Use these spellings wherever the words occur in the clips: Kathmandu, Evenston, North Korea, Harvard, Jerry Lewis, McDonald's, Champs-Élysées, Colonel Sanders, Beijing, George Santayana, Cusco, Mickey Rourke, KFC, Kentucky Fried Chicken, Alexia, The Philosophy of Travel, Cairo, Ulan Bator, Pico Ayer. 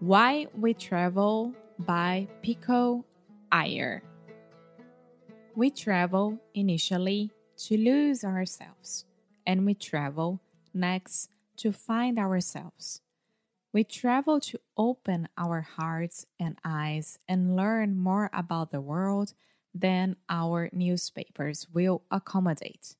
Why We Travel by Pico Ayer. We travel initially to lose ourselves, and we travel next to find ourselves. We travel to open our hearts and eyes and learn more about the world than our newspapers will accommodate.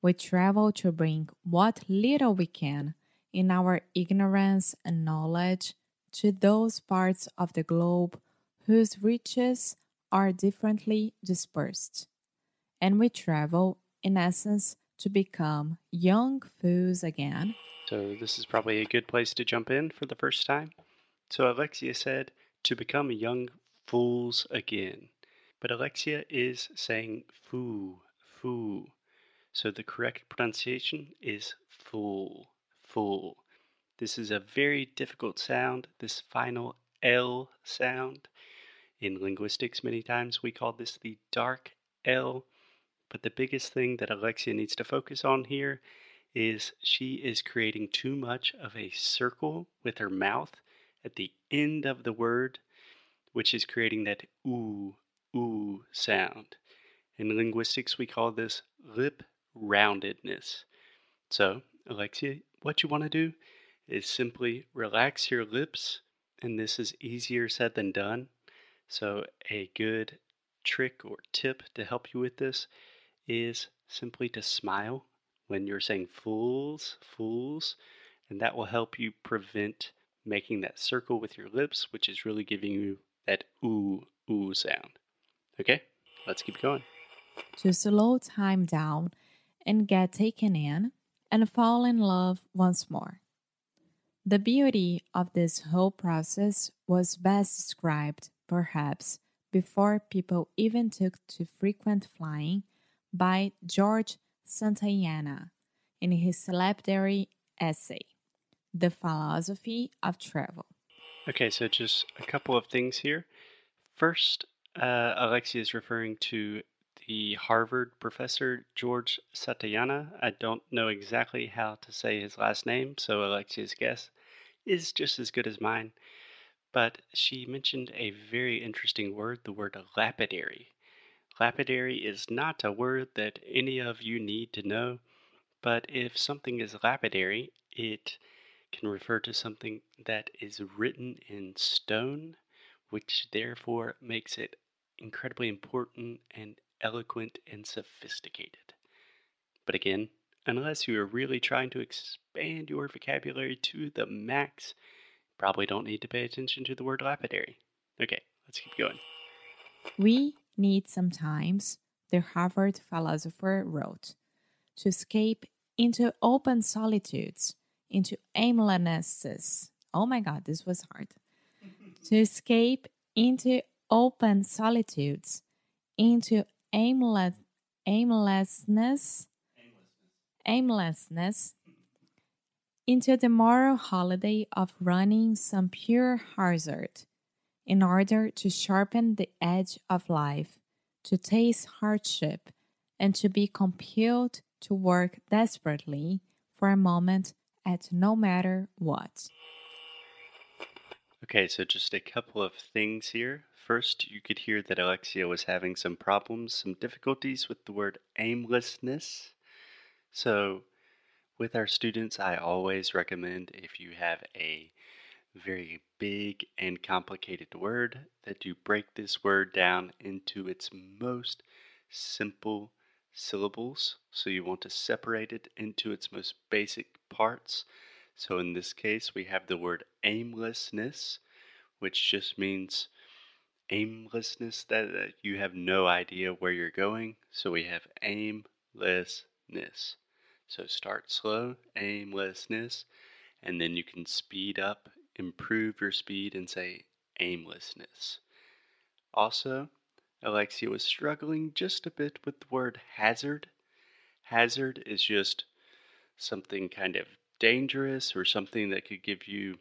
We travel to bring what little we can in our ignorance and knowledge to those parts of the globe whose riches are differently dispersed. And we travel, in essence, to become young fools again. So this is probably a good place to jump in for the first time. So Alexia said, to become young fools again. But Alexia is saying foo, foo. So the correct pronunciation is fool, fool. This is a very difficult sound, this final L sound. In linguistics, many times we call this the dark L. But the biggest thing that Alexia needs to focus on here is she is creating too much of a circle with her mouth at the end of the word, which is creating that oo, oo sound. In linguistics, we call this lip roundedness. So, Alexia, what you want to do is simply relax your lips, and this is easier said than done. So, a good trick or tip to help you with this is simply to smile when you're saying fools, fools, and that will help you prevent making that circle with your lips, which is really giving you that ooh, ooh sound. Okay, let's keep going. To slow time down and get taken in and fall in love once more. The beauty of this whole process was best described, perhaps, before people even took to frequent flying, by George Santayana in his celebratory essay, The Philosophy of Travel. Okay, so just a couple of things here. First, Alexia is referring to the Harvard professor, George Santayana. I don't know exactly how to say his last name, so Alexia's guess is just as good as mine. But she mentioned a very interesting word, the word lapidary. Lapidary is not a word that any of you need to know, but if something is lapidary, it can refer to something that is written in stone, which therefore makes it incredibly important and eloquent and sophisticated. But again, unless you are really trying to expand your vocabulary to the max, you probably don't need to pay attention to the word lapidary. Okay, let's keep going. We need sometimes, the Harvard philosopher wrote, to escape into open solitudes, into aimlessness. Oh my God, this was hard. To escape into open solitudes, into aimlessness, into the moral holiday of running some pure hazard, in order to sharpen the edge of life, to taste hardship, and to be compelled to work desperately for a moment at no matter what. Okay, so just a couple of things here. First, you could hear that Alexia was having some problems, some difficulties with the word aimlessness. So, with our students, I always recommend if you have a very big and complicated word, that you break this word down into its most simple syllables. So you want to separate it into its most basic parts. So in this case, we have the word aimlessness, which just means aimlessness, that you have no idea where you're going. So we have aimlessness. So start slow, aimlessness, and then you can speed up, improve your speed, and say aimlessness. Also, Alexia was struggling just a bit with the word hazard. Hazard is just something kind of dangerous or something that could give you,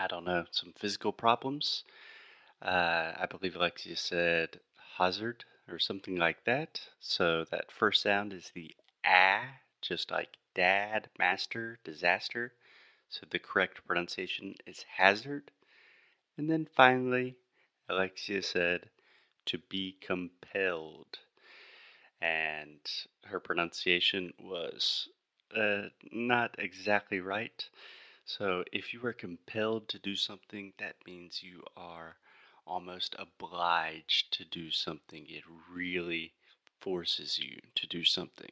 I don't know, some physical problems. I believe Alexia said hazard or something like that. So that first sound is the ah, just like dad, master, disaster. So the correct pronunciation is hazard. And then finally, Alexia said to be compelled. And her pronunciation was not exactly right. So if you are compelled to do something, that means you are almost obliged to do something. It really forces you to do something.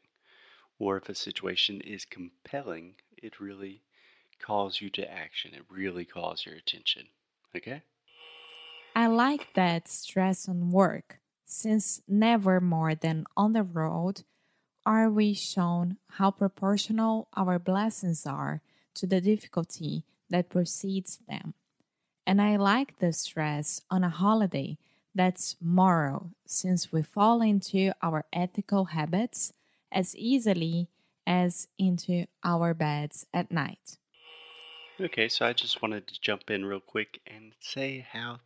Or if a situation is compelling, it really calls you to action. It really calls your attention. Okay? I like that stress on work, since never more than on the road are we shown how proportional our blessings are to the difficulty that precedes them. And I like the stress on a holiday that's moral, since we fall into our ethical habits as easily as into our beds at night. Okay, so I just wanted to jump in real quick and say how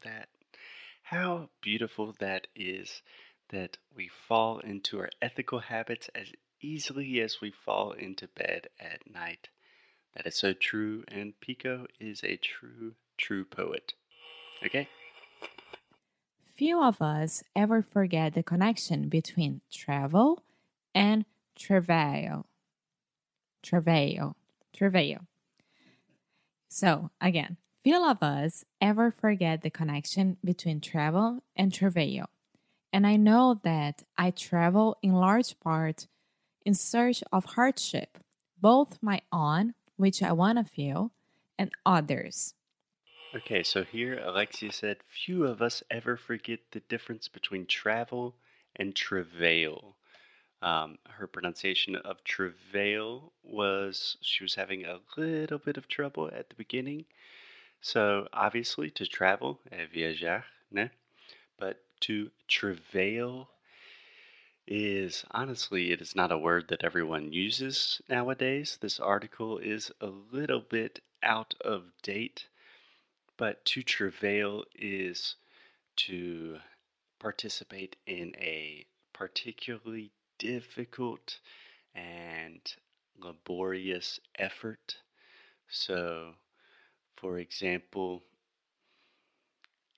beautiful that is, that we fall into our ethical habits as easily as we fall into bed at night. That is so true, and Pico is a true poet. Okay? Few of us ever forget the connection between travel and travail. So, again, few of us ever forget the connection between travel and travail. And I know that I travel in large part in search of hardship, both my own, which I want to feel, and others. Okay, so here Alexia said, few of us ever forget the difference between travel and travail. Her pronunciation of travail was, she was having a little bit of trouble at the beginning. So obviously to travel, é viajar, né? But to travail is, honestly, it is not a word that everyone uses nowadays. This article is a little bit out of date, but to travail is to participate in a particularly difficult and laborious effort. So, for example,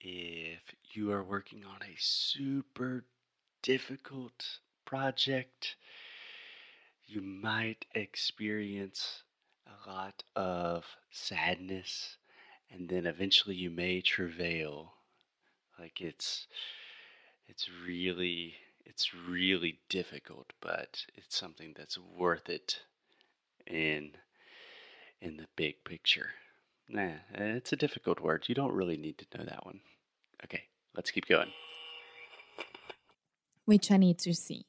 if you are working on a super difficult project, you might experience a lot of sadness, and then eventually you may travail. Like it's really difficult, but it's something that's worth it in the big picture. Nah, it's a difficult word. You don't really need to know that one. Okay, let's keep going. Which I need to see.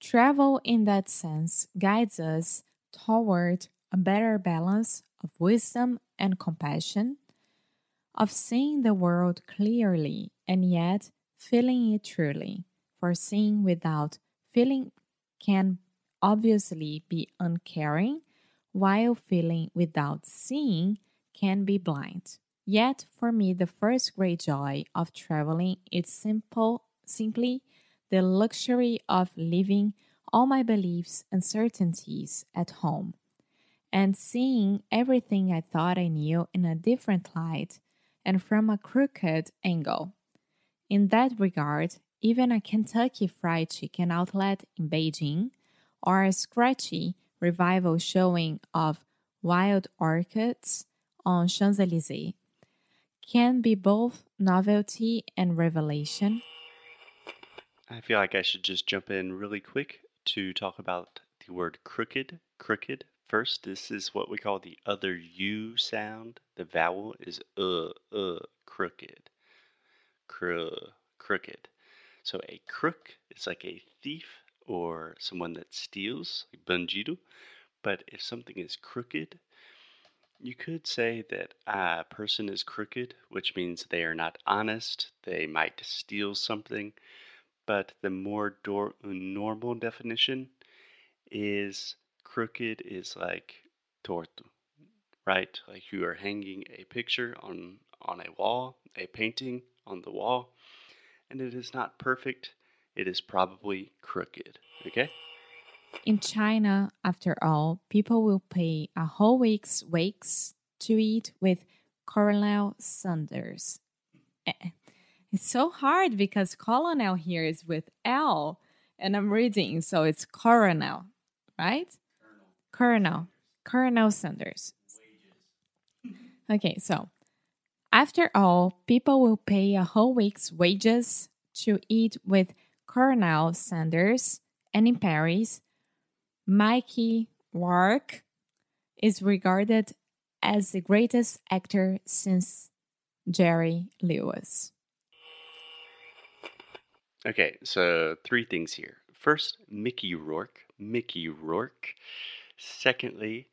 Travel in that sense guides us toward a better balance of wisdom and compassion, of seeing the world clearly and yet feeling it truly, for seeing without feeling can obviously be uncaring, while feeling without seeing can be blind. Yet for me the first great joy of traveling is simply the luxury of leaving all my beliefs and certainties at home, and seeing everything I thought I knew in a different light and from a crooked angle. In that regard, even a Kentucky Fried Chicken outlet in Beijing, or a scratchy revival showing of wild orchids on Champs-Élysées, can be both novelty and revelation. I feel like I should just jump in really quick to talk about the word crooked. Crooked. First, this is what we call the other U sound. The vowel is crooked. Crooked. So a crook is like a thief or someone that steals, like bandido. But if something is crooked, you could say that a person is crooked, which means they are not honest. They might steal something. But the more normal definition is crooked is like torto, right? Like you are hanging a picture on a wall, a painting on the wall, and it is not perfect. It is probably crooked, okay? In China, after all, people will pay a whole week's wages to eat with Colonel Sanders. It's so hard because colonel here is with L, and I'm reading, so it's Colonel, right? Colonel Sanders. Okay, so after all, people will pay a whole week's wages to eat with Colonel Sanders, and in Paris, Mickey Rourke is regarded as the greatest actor since Jerry Lewis. Okay, so three things here. First, Mickey Rourke. Secondly,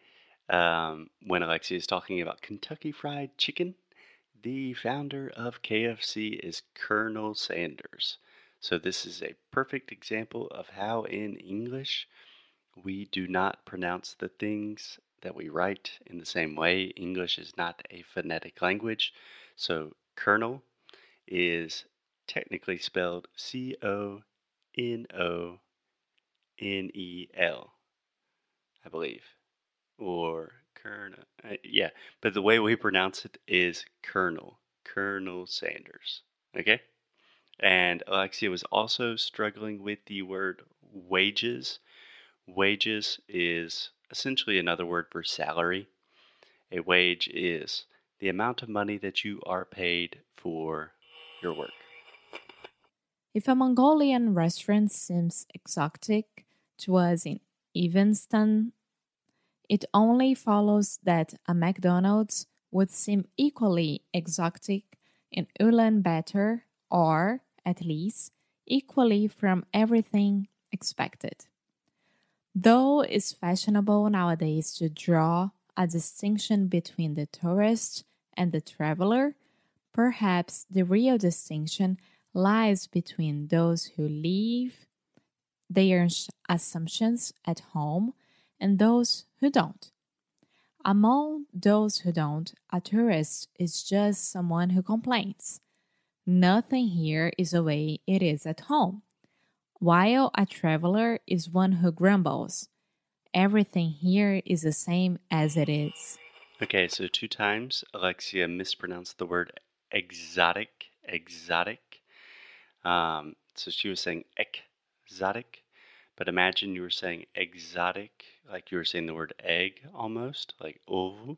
when Alexia is talking about Kentucky Fried Chicken, the founder of KFC is Colonel Sanders. So this is a perfect example of how in English we do not pronounce the things that we write in the same way. English is not a phonetic language. So Colonel is technically spelled C-O-N-O-N-E-L, I believe. Or Colonel. Yeah, but the way we pronounce it is Colonel Sanders. Okay? And Alexia was also struggling with the word wages. Wages is essentially another word for salary. A wage is the amount of money that you are paid for your work. If a Mongolian restaurant seems exotic to us in Evenston, it only follows that a McDonald's would seem equally exotic in Ulan Bator, or, at least, equally from everything expected. Though it's fashionable nowadays to draw a distinction between the tourist and the traveler, perhaps the real distinction lies between those who leave their assumptions at home and those who don't. Among those who don't, a tourist is just someone who complains. Nothing here is the way it is at home. While a traveler is one who grumbles, everything here is the same as it is. Okay, so two times Alexia mispronounced the word exotic. So she was saying exotic, but imagine you were saying exotic, like you were saying the word egg almost, like ovo,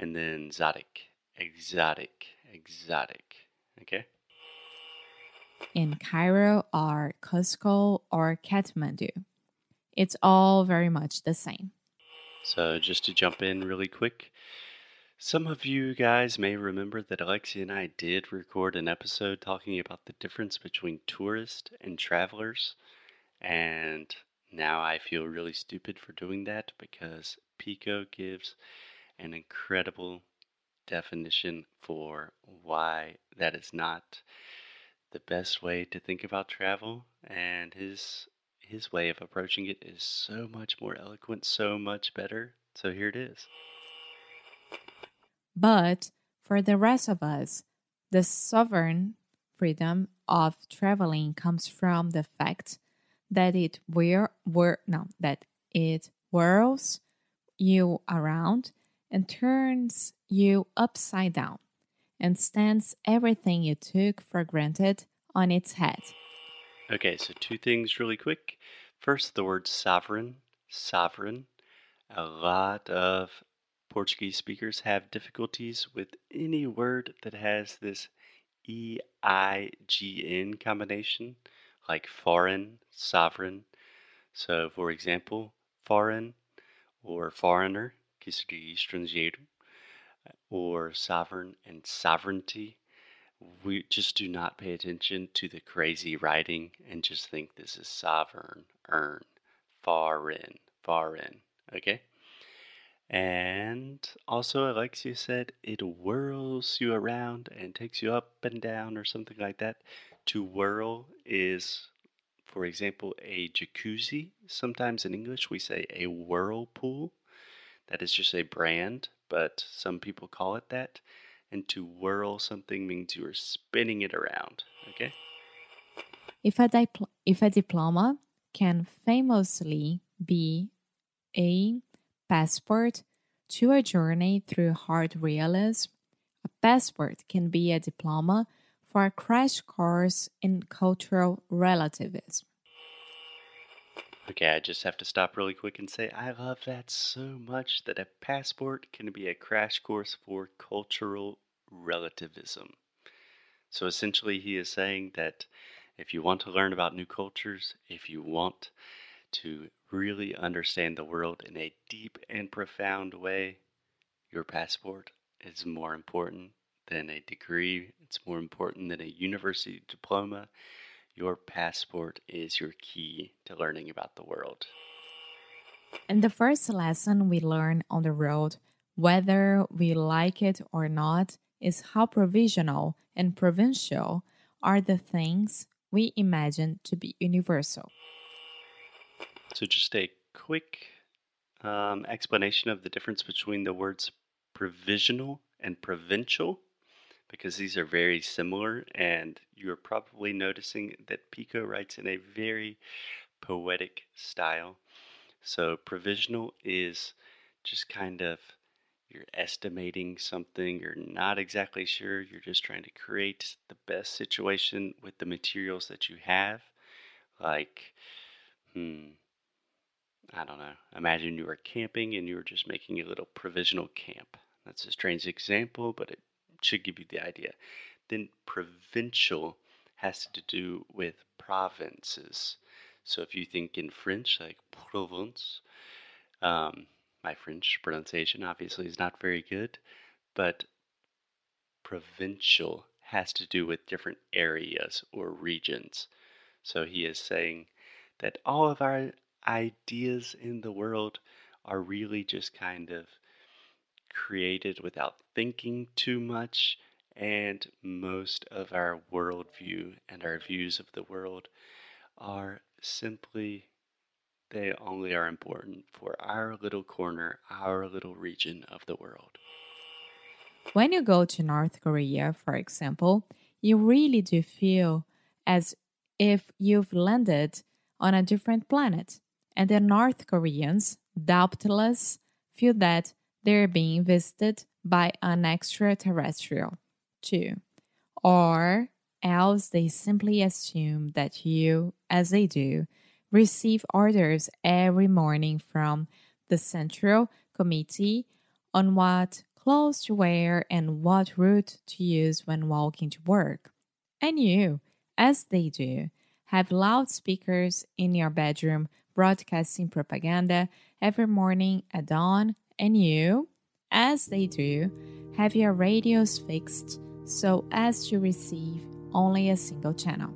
and then zotic, exotic, okay? In Cairo or Cusco or Kathmandu, it's all very much the same. So just to jump in really quick, some of you guys may remember that Alexia and I did record an episode talking about the difference between tourists and travelers, and now I feel really stupid for doing that because Pico gives an incredible definition for why that is not the best way to think about travel, and his way of approaching it is so much more eloquent, so much better. So here it is. But for the rest of us, the sovereign freedom of traveling comes from the fact that it whirls you around and turns you upside down, and stands everything you took for granted on its head. Okay, so two things really quick. First, the word sovereign. A lot of Portuguese speakers have difficulties with any word that has this E-I-G-N combination, like foreign, sovereign. So, for example, foreign or foreigner, que seria estrangeiro, or sovereign and sovereignty. We just do not pay attention to the crazy writing and just think this is sovereign, earn, far in, okay? And also Alexia said it whirls you around and takes you up and down or something like that. To whirl is, for example, a jacuzzi. Sometimes in English we say a whirlpool. That is just a brand, but some people call it that. And to whirl something means you are spinning it around, okay? If a diploma can famously B. A passport to a journey through hard realism. A passport can be a diploma for a crash course in cultural relativism. Okay, I just have to stop really quick and say I love that so much that a passport can be a crash course for cultural relativism. So essentially he is saying that if you want to learn about new cultures, if you want to really understand the world in a deep and profound way, your passport is more important than a degree. It's more important than a university diploma. Your passport is your key to learning about the world. In the first lesson we learn on the road, whether we like it or not, is how provisional and provincial are the things we imagine to be universal. So just a quick explanation of the difference between the words provisional and provincial, because these are very similar, and you're probably noticing that Pico writes in a very poetic style. So provisional is just kind of you're estimating something, you're not exactly sure, you're just trying to create the best situation with the materials that you have. Like, I don't know. Imagine you were camping and you were just making a little provisional camp. That's a strange example, but it should give you the idea. Then provincial has to do with provinces. So if you think in French, like province, my French pronunciation obviously is not very good, but provincial has to do with different areas or regions. So he is saying that all of our ideas in the world are really just kind of created without thinking too much, and most of our worldview and our views of the world are simply, they only are important for our little corner, our little region of the world. When you go to North Korea, for example, you really do feel as if you've landed on a different planet. And the North Koreans, doubtless, feel that they're being visited by an extraterrestrial, too. Or else they simply assume that you, as they do, receive orders every morning from the Central Committee on what clothes to wear and what route to use when walking to work. And you, as they do, have loudspeakers in your bedroom broadcasting propaganda every morning at dawn, and you, as they do, have your radios fixed so as to receive only a single channel.